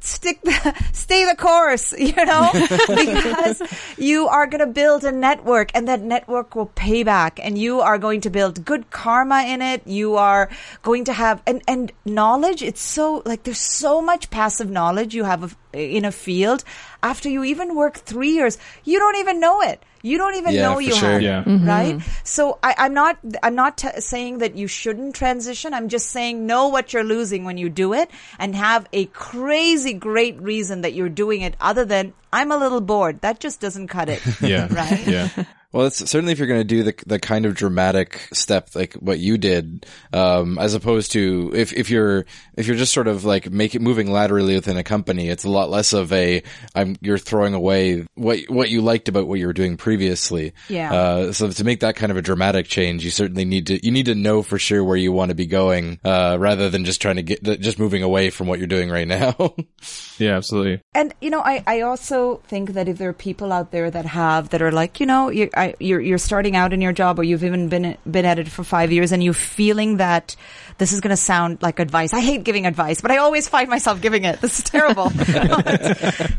stick, the, stay the course, you know, because you are going to build a network and that network will pay back and you are going to build good karma in it. You are going to have, and, and knowledge, it's so, like, there's so much passive knowledge you have of, in a field. After you even work three years, you don't even know it. You don't even yeah, know you sure. have it, yeah. mm-hmm. right? So I, I'm not, I'm not t- saying that you shouldn't transition. I'm just saying know what you're losing when you do it and have a crazy great reason that you're doing it other than I'm a little bored. That just doesn't cut it, yeah. right? Yeah. Well, it's certainly if you're going to do the the kind of dramatic step like what you did, um, as opposed to if if you're if you're just sort of like make it moving laterally within a company, it's a lot less of a I'm you're throwing away what what you liked about what you were doing previously. Yeah. Uh, so to make that kind of a dramatic change, you certainly need to you need to know for sure where you want to be going, uh, rather than just trying to get just moving away from what you're doing right now. Yeah, absolutely. And you know, I I also think that if there are people out there that have that are like you know you. I, You're, you're starting out in your job or you've even been been at it for five years and you're feeling that this is going to sound like advice. I hate giving advice, but I always find myself giving it. This is terrible.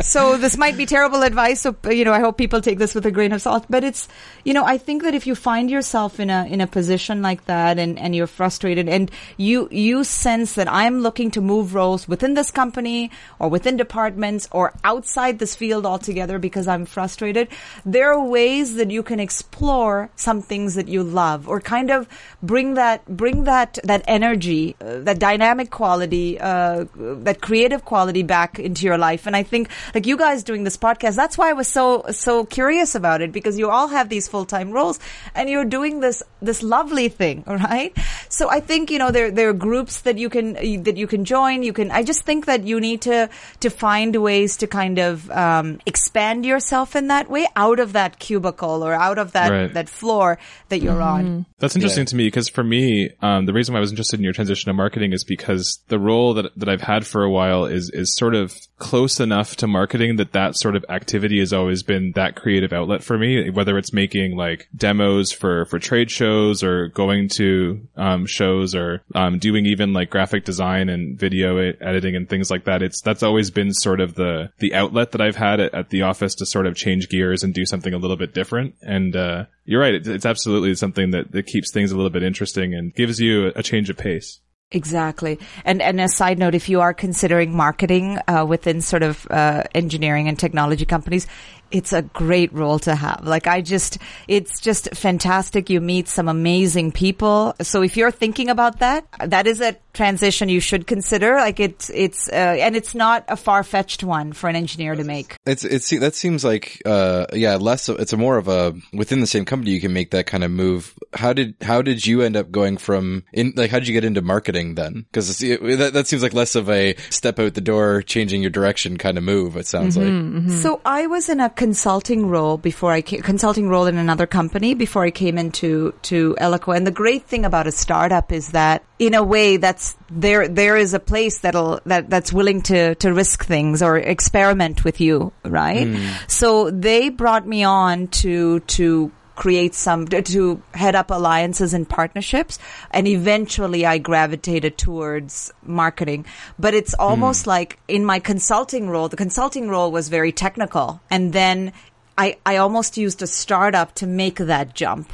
So this might be terrible advice. So, you know, I hope people take this with a grain of salt. But it's, you know, I think that if you find yourself in a in a position like that and, and you're frustrated and you, you sense that I'm looking to move roles within this company or within departments or outside this field altogether because I'm frustrated, there are ways that you can explore some things that you love or kind of bring that bring that that energy, uh, that dynamic quality, uh, that creative quality back into your life. And I think like you guys doing this podcast, that's why I was so so curious about it, because you all have these full-time roles and you're doing this this lovely thing, right? So I think, you know, there there are groups that you can that you can join. You can I just think that you need to to find ways to kind of um, expand yourself in that way out of that cubicle or out of that, right. that floor that you're mm-hmm. on. That's interesting yeah. to me, because for me, um, the reason why I was interested in your transition to marketing is because the role that that I've had for a while is is sort of close enough to marketing that that sort of activity has always been that creative outlet for me, whether it's making like demos for, for trade shows or going to um, shows or um, doing even like graphic design and video editing and things like that. It's that's always been sort of the, the outlet that I've had at, at the office to sort of change gears and do something a little bit different. And uh, you're right. It, it's absolutely something that, that keeps things a little bit interesting and gives you a, a change of pace. Exactly. And and a side note, if you are considering marketing uh, within sort of uh, engineering and technology companies, it's a great role to have. Like I just, it's just fantastic. You meet some amazing people. So if you're thinking about that, that is a transition you should consider. Like it's, it's, uh, and it's not a far-fetched one for an engineer to make. It's, it's, that seems like, uh, yeah, less, it's a more of a, within the same company, you can make that kind of move. How did, how did you end up going from in, like, how did you get into marketing then? Cause it, that, that seems like less of a step out the door, changing your direction kind of move. It sounds mm-hmm, like. Mm-hmm. So I was in a consulting role before I came, consulting role in another company before I came into to Eloqua. And the great thing about a startup is that in a way that's there there is a place that'll that that's willing to to risk things or experiment with you, right? Mm. So they brought me on to to create some, to head up alliances and partnerships. And eventually I gravitated towards marketing. But it's almost mm. like in my consulting role, the consulting role was very technical. And then I, I almost used a startup to make that jump.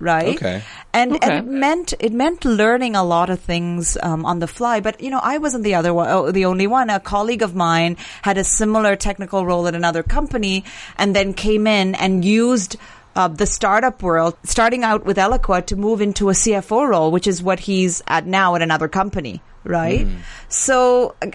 Right. Okay. And, okay. and it meant, it meant learning a lot of things, um, on the fly. But, you know, I wasn't the other one, oh, the only one. A colleague of mine had a similar technical role at another company and then came in and used Uh, the startup world, starting out with Eloqua to move into a C F O role, which is what he's at now at another company, right? Mm. So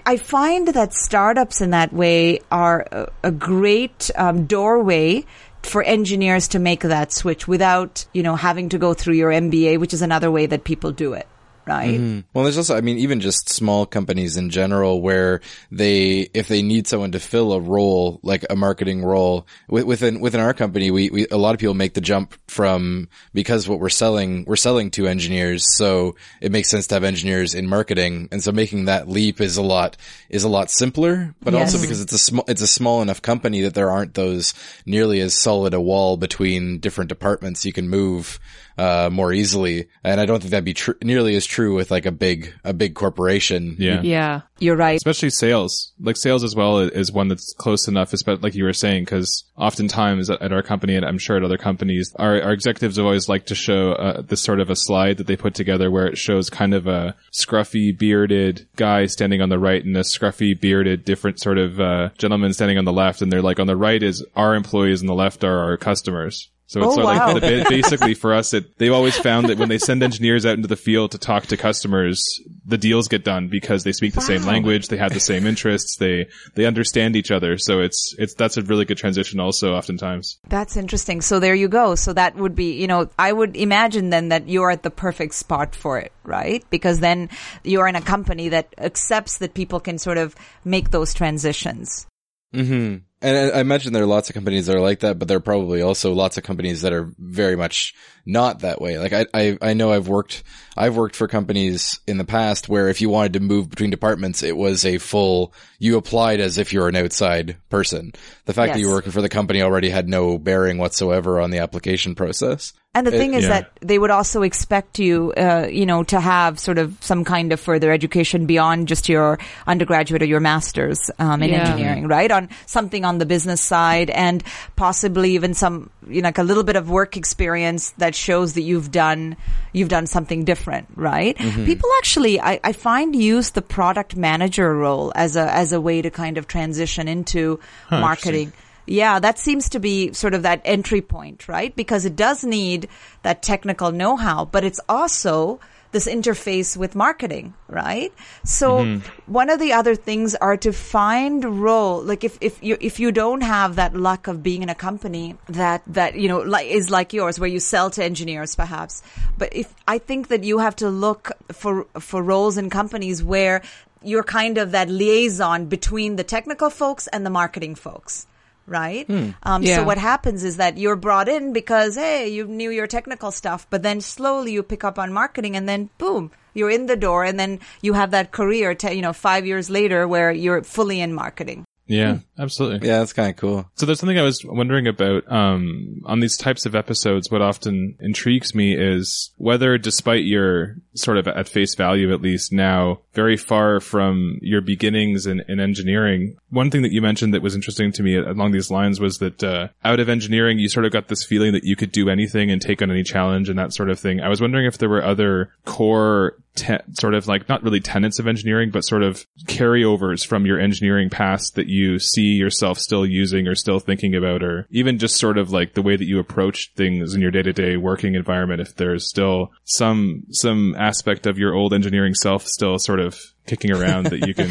I find that startups in that way are a, a great um, doorway for engineers to make that switch without, you know, having to go through your M B A, which is another way that people do it. Right. Mm-hmm. Well, there's also, I mean, even just small companies in general where they, if they need someone to fill a role, like a marketing role within, within our company, we, we, a lot of people make the jump from, because what we're selling, we're selling to engineers. So it makes sense to have engineers in marketing. And so making that leap is a lot, is a lot simpler, but yes. also because it's a small, it's a small enough company that there aren't those nearly as solid a wall between different departments you can move, uh, more easily. And I don't think that'd be tr- nearly as true. True with like a big a big corporation. Yeah, yeah, you're right. Especially sales, like sales as well is one that's close enough. Especially like you were saying, because oftentimes at our company, and I'm sure at other companies, our, our executives have always liked to show uh, this sort of a slide that they put together where it shows kind of a scruffy bearded guy standing on the right and a scruffy bearded different sort of uh, gentleman standing on the left, and they're like, on the right is our employees and the left are our customers. So it's oh, sort of wow. like the, basically for us, it, they've always found that when they send engineers out into the field to talk to customers, the deals get done because they speak the wow. same language, they have the same interests, they they understand each other. So it's it's that's a really good transition also oftentimes. That's interesting. So there you go. So that would be, you know, I would imagine then that you're at the perfect spot for it, right? Because then you're in a company that accepts that people can sort of make those transitions. Mm-hmm. And I imagine there are lots of companies that are like that, but there are probably also lots of companies that are very much not that way. Like I, I, I know I've worked, I've worked for companies in the past where if you wanted to move between departments, it was a full, you applied as if you're an outside person. The fact yes. that you're working for the company already had no bearing whatsoever on the application process. And the thing it, is yeah. that they would also expect you, uh, you know, to have sort of some kind of further education beyond just your undergraduate or your master's um, in yeah. engineering, right? On something on the business side and possibly even some, you know, like a little bit of work experience that shows that you've done, you've done something different, right? Mm-hmm. People actually, I, I find, use the product manager role as a as a way to kind of transition into huh, marketing. Yeah, that seems to be sort of that entry point, right? Because it does need that technical know-how, but it's also this interface with marketing, right? So mm-hmm. one of the other things are to find role, like if, if you, if you don't have that luck of being in a company that, that, you know, like is like yours where you sell to engineers perhaps, but if I think that you have to look for, for roles in companies where you're kind of that liaison between the technical folks and the marketing folks. Right? Mm. Um, yeah. So what happens is that you're brought in because, hey, you knew your technical stuff, but then slowly you pick up on marketing and then boom, you're in the door. And then you have that career, te- you know, five years later where you're fully in marketing. Yeah, absolutely. Yeah, that's kind of cool. So there's something I was wondering about, um, on these types of episodes. What often intrigues me is whether, despite your sort of at face value, at least now, very far from your beginnings in, in engineering, one thing that you mentioned that was interesting to me along these lines was that, uh, out of engineering, you sort of got this feeling that you could do anything and take on any challenge and that sort of thing. I was wondering if there were other core te- sort of like, not really tenets of engineering, but sort of carryovers from your engineering past that you see yourself still using or still thinking about, or even just sort of like the way that you approach things in your day-to-day working environment, if there's still some some aspect of your old engineering self still sort of kicking around that you can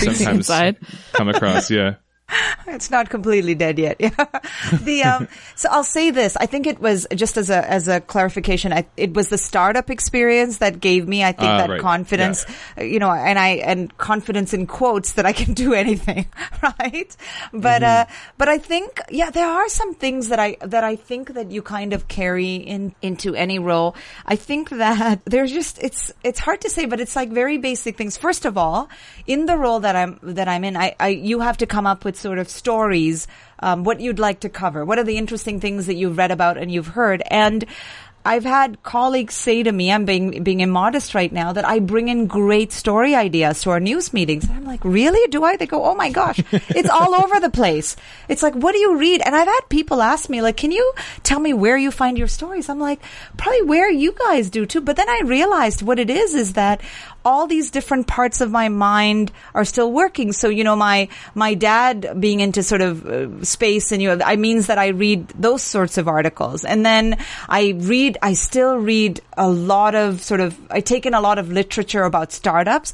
sometimes inside. come across. Yeah. It's not completely dead yet. Yeah. The um, so I'll say this. I think it was just as a as a clarification. I, it was the startup experience that gave me, I think, uh, that right. confidence. Yeah. You know, and I and confidence in quotes that I can do anything, right? But mm-hmm. uh, but I think yeah, there are some things that I that I think that you kind of carry in into any role. I think that there's just it's it's hard to say, but it's like very basic things. First of all, in the role that I'm that I'm in, I, I you have to come up with sort of stories, um, what you'd like to cover. What are the interesting things that you've read about and you've heard? And I've had colleagues say to me, I'm being being immodest right now, that I bring in great story ideas to our news meetings. And I'm like, really? Do I? They go, oh my gosh, it's all over the place. It's like, what do you read? And I've had people ask me, like, can you tell me where you find your stories? I'm like, probably where you guys do too. But then I realized what it is is that all these different parts of my mind are still working. So, you know, my my dad being into sort of uh, space, and you know, I means that I read those sorts of articles, and then I read. I still read a lot of sort of. I take in a lot of literature about startups,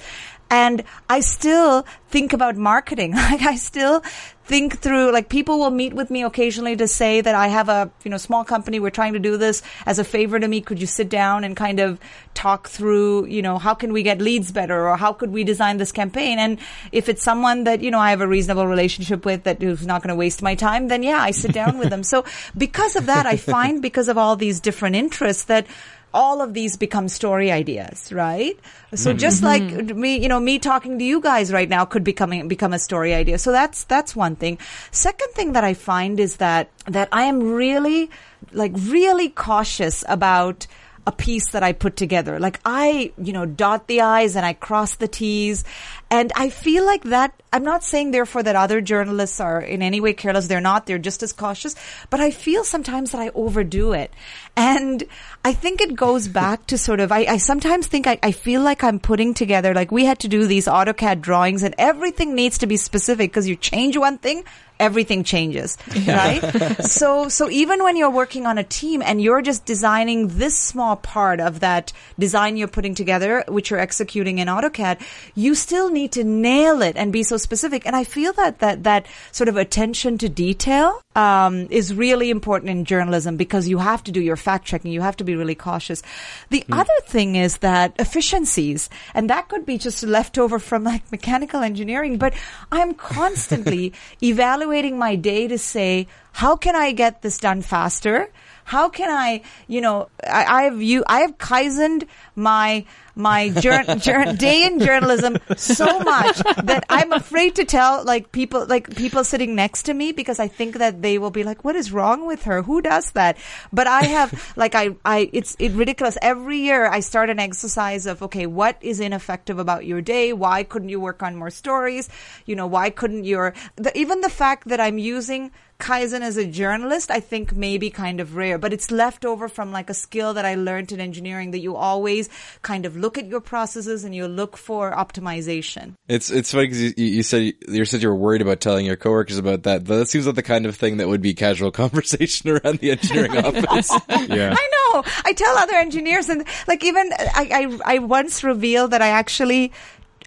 and I still think about marketing. Like I still. think through, like people will meet with me occasionally to say that I have a, you know, small company. We're trying to do this as a favor to me. Could you sit down and kind of talk through, you know, how can we get leads better, or how could we design this campaign? And if it's someone that, you know, I have a reasonable relationship with, that who's not going to waste my time, then yeah, I sit down with them. So because of that, I find because of all these different interests that all of these become story ideas, right? So mm-hmm. just like me, you know, me talking to you guys right now could become, become a story idea. So that's, that's one thing. Second thing that I find is that, that I am really, like really cautious about a piece that I put together. Like I, you know, dot the I's and I cross the T's. And I feel like that, I'm not saying therefore that other journalists are in any way careless. They're not. They're just as cautious. But I feel sometimes that I overdo it. And I think it goes back to sort of, I, I sometimes think I, I feel like I'm putting together, like we had to do these AutoCAD drawings and everything needs to be specific, because you change one thing, everything changes, yeah. right? so, so even when you're working on a team and you're just designing this small part of that design you're putting together, which you're executing in AutoCAD, you still need to nail it and be so specific. And I feel that that that sort of attention to detail um, is really important in journalism, because you have to do your fact checking. You have to be really cautious. The mm. other thing is that efficiencies, and that could be just leftover from like mechanical engineering, but I'm constantly evaluating my day to say, how can I get this done faster? How can I, you know, I, I've you, I have Kaizened my my jour- jour- day in journalism so much that I'm afraid to tell like people like people sitting next to me, because I think that they will be like, what is wrong with her? Who does that? But I have like I I it's it ridiculous. Every year I start an exercise of, okay, what is ineffective about your day? Why couldn't you work on more stories? You know, why couldn't your the, even the fact that I'm using Kaizen as a journalist, I think may be kind of rare, but it's left over from like a skill that I learned in engineering, that you always kind of look at your processes and you look for optimization. It's it's funny because you, you said you said you were worried about telling your coworkers about that. That seems like the kind of thing that would be casual conversation around the engineering office. Yeah. I know. I tell other engineers, and like even I, I, I once revealed that I actually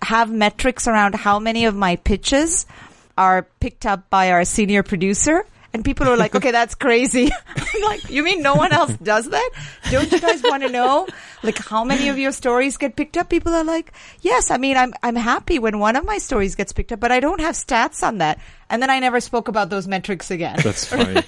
have metrics around how many of my pitches are picked up by our senior producer, and people are like, okay, that's crazy. I'm like, you mean no one else does that? Don't you guys want to know like how many of your stories get picked up? People are like, yes, I mean, I'm, I'm happy when one of my stories gets picked up, but I don't have stats on that. And then I never spoke about those metrics again. That's funny.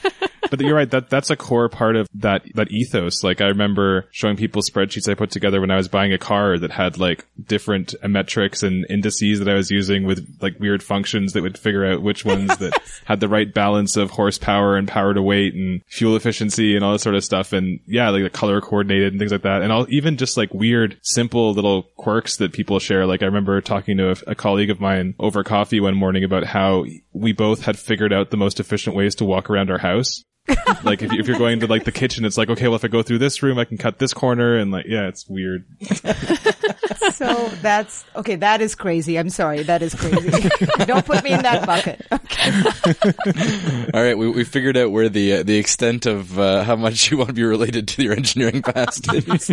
But you're right. That that's a core part of that that ethos. Like I remember showing people spreadsheets I put together when I was buying a car that had like different metrics and indices that I was using with like weird functions that would figure out which ones that had the right balance of horsepower and power to weight and fuel efficiency and all this sort of stuff. And yeah, like the color coordinated and things like that. And all even just like weird, simple little quirks that people share. Like I remember talking to a, a colleague of mine over coffee one morning about how we both had figured out the most efficient ways to walk around our house. Like if, you, if you're going to like the kitchen, it's like, okay, well, if I go through this room, I can cut this corner, and like, yeah, it's weird. So that's okay. That is crazy. I'm sorry. That is crazy. Don't put me in that bucket. Okay. All right. We, we figured out where the uh, the extent of uh, how much you want to be related to your engineering past is.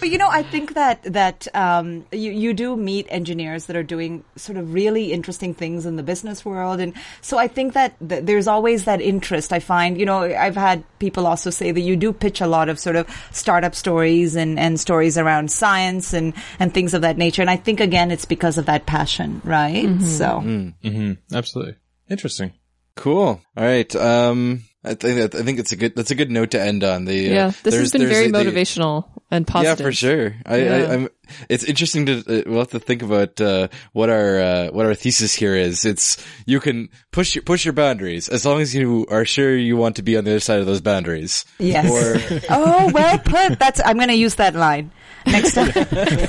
But you know, I think that that um, you you do meet engineers that are doing sort of really interesting things in the business world, and so I think that th- there's always that interest. I find, you know, I've had people also say that you do pitch a lot of sort of startup stories and and stories around science and, and things of that nature. And I think, again, it's because of that passion, right? Mm-hmm. So. Mm-hmm. Absolutely. Interesting. Cool. All right. Um, I think I think it's a good, that's a good note to end on. The, yeah. Uh, this has been very the, motivational the, and positive. Yeah, for sure. I, yeah. I, I'm, it's interesting to, uh, we'll have to think about, uh, what our, uh, what our thesis here is. It's, you can push your, push your boundaries as long as you are sure you want to be on the other side of those boundaries. Yes. Or... oh, well put. That's, I'm going to use that line. Next time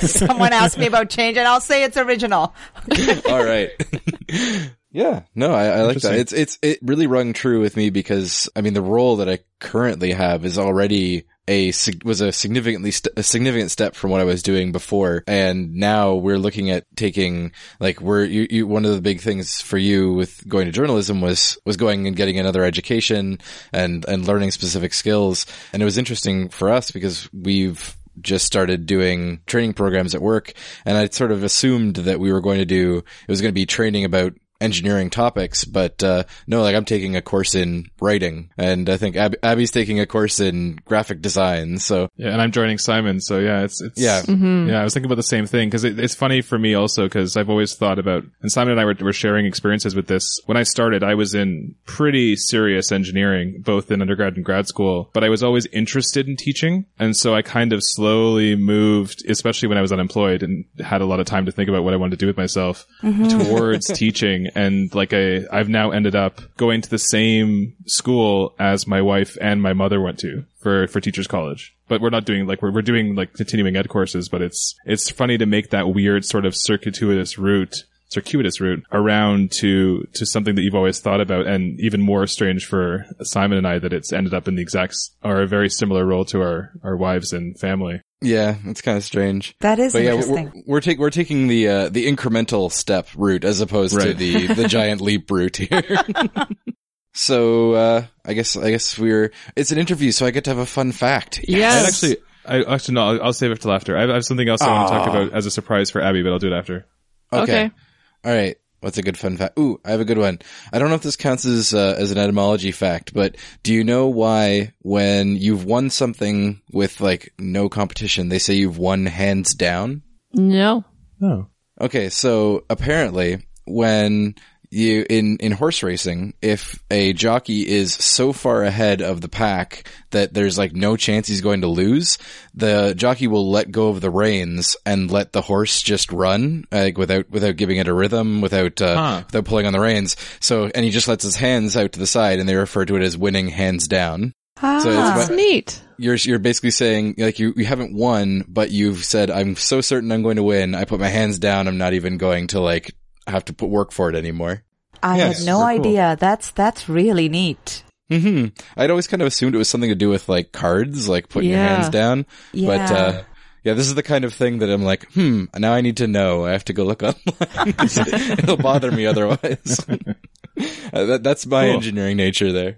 someone asks me about change, and I'll say it's original. All right. Yeah. No, I, I like that. It's, it's, it really rung true with me because, I mean, the role that I currently have is already a, was a significantly, st- a significant step from what I was doing before. And now we're looking at taking, like, we're, you, you, one of the big things for you with going to journalism was, was going and getting another education and, and learning specific skills. And it was interesting for us because we've, just started doing training programs at work, and I sort of assumed that we were going to do, it was going to be training about engineering topics, but uh no, like I'm taking a course in writing, and I think Ab- Abby's taking a course in graphic design. So yeah, and I'm joining Simon. So yeah, it's it's yeah, mm-hmm. yeah. I was thinking about the same thing because it, it's funny for me also because I've always thought about, and Simon and I were, were sharing experiences with this. When I started, I was in pretty serious engineering, both in undergrad and grad school, but I was always interested in teaching, and so I kind of slowly moved, especially when I was unemployed and had a lot of time to think about what I wanted to do with myself, mm-hmm. towards teaching. And like I, I've now ended up going to the same school as my wife and my mother went to for, for teachers college. But we're not doing like, we're, we're doing like continuing ed courses, but it's, it's funny to make that weird sort of circuitous route, circuitous route around to, to something that you've always thought about. And even more strange for Simon and I that it's ended up in the exact or a very similar role to our, our wives and family. Yeah, it's kind of strange. That is but interesting. Yeah, we're we're, take, we're taking the uh, the incremental step route as opposed right. to the, the giant leap route here. So uh, I guess I guess we're it's an interview, so I get to have a fun fact. Yes, yes. actually, I actually no, I'll, I'll save it till after. I have, I have something else Aww. I want to talk about as a surprise for Abby, but I'll do it after. Okay. okay. All right. What's a good fun fact? Ooh, I have a good one. I don't know if this counts as uh, as an etymology fact, but do you know why when you've won something with like no competition, they say you've won hands down? No. No. Oh. Okay, so apparently when you in in horse racing, if a jockey is so far ahead of the pack that there's like no chance he's going to lose, the jockey will let go of the reins and let the horse just run, like without without giving it a rhythm, without uh, huh. without pulling on the reins. So and he just lets his hands out to the side, and they refer to it as winning hands down. Ah, so that's neat. You're you're basically saying like you, you haven't won, but you've said I'm so certain I'm going to win. I put my hands down. I'm not even going to like. have to put work for it anymore. I yes, had no idea. Cool. That's that's really neat. Mm-hmm. I'd always kind of assumed it was something to do with like cards, like putting yeah. your hands down. Yeah. But uh, yeah, this is the kind of thing that I'm like, hmm, now I need to know. I have to go look online. It'll bother me otherwise. uh, that, that's my cool. engineering nature there.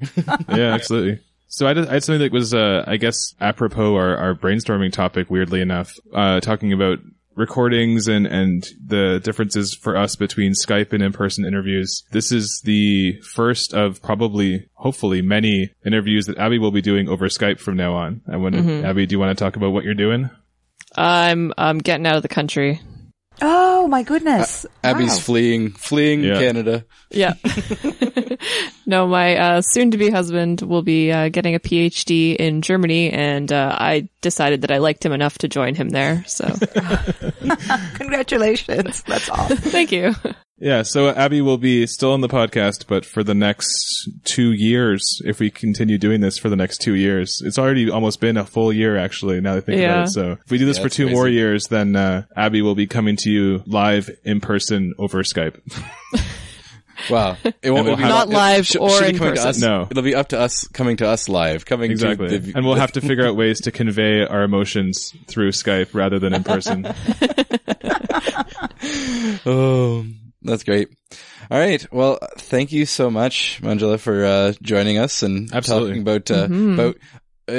Yeah, absolutely. So I did, I had something that was, uh, I guess, apropos our, our brainstorming topic, weirdly enough, uh, talking about recordings and, and the differences for us between Skype and in-person interviews. This is the first of probably, hopefully, many interviews that Abby will be doing over Skype from now on. I wonder, mm-hmm. Abby, do you want to talk about what you're doing? I'm, I'm getting out of the country. Oh my goodness. Uh, Abby's wow. fleeing, fleeing yeah. Canada. Yeah. No, my uh, soon-to-be husband will be uh, getting a P H D in Germany, and uh, I decided that I liked him enough to join him there. So, congratulations. That's awesome. Thank you. Yeah, so Abby will be still on the podcast, but for the next two years, if we continue doing this for the next two years, it's already almost been a full year, actually, now that I think yeah. about it. So if we do this yeah, for two amazing. more years, then uh, Abby will be coming to you live in person over Skype. Wow. It won't we'll be not live it, or in person. Us, no. It'll be up to us coming to us live. Coming exactly. To the, and we'll have to figure out ways to convey our emotions through Skype rather than in person. Oh, that's great. All right. Well, thank you so much, Manjula, for uh, joining us and Absolutely. talking about, uh, mm-hmm. about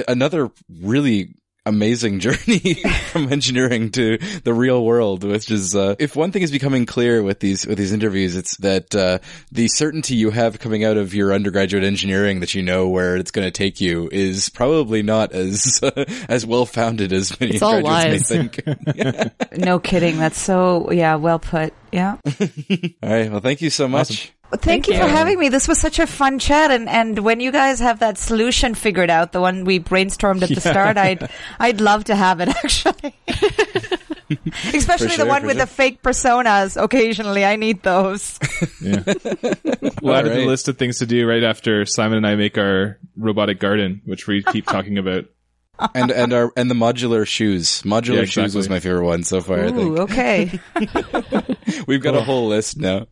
another really amazing journey from engineering to the real world, which is, uh, if one thing is becoming clear with these, with these interviews, it's that, uh, the certainty you have coming out of your undergraduate engineering that you know where it's going to take you is probably not as, uh, as well founded as many it's graduates all lies. May think. No kidding. That's so, yeah, well put. Yeah. All right. Well, thank you so much. Awesome. Well, thank, thank you, you for having me. This was such a fun chat. And, and when you guys have that solution figured out, the one we brainstormed at the yeah. start, I'd, I'd love to have it actually. Especially sure, the one with sure. the fake personas occasionally. I need those. Yeah. We'll add right. the list of things to do right after Simon and I make our robotic garden, which we keep talking about. And and our and the modular shoes. Modular yeah, exactly. shoes was my favorite one so far, Ooh, I think. Okay. We've got cool. a whole list now.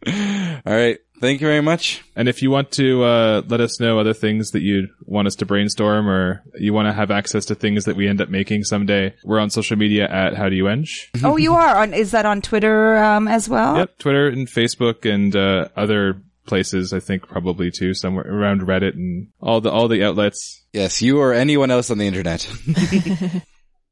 All right. Thank you very much. And if you want to uh let us know other things that you want us to brainstorm or you want to have access to things that we end up making someday, we're on social media at How Do You Eng. Oh, you are? on Is that on Twitter um as well? Yep. Twitter and Facebook and uh other places, I think probably too, somewhere around Reddit and all the all the outlets. Yes, you or anyone else on the internet.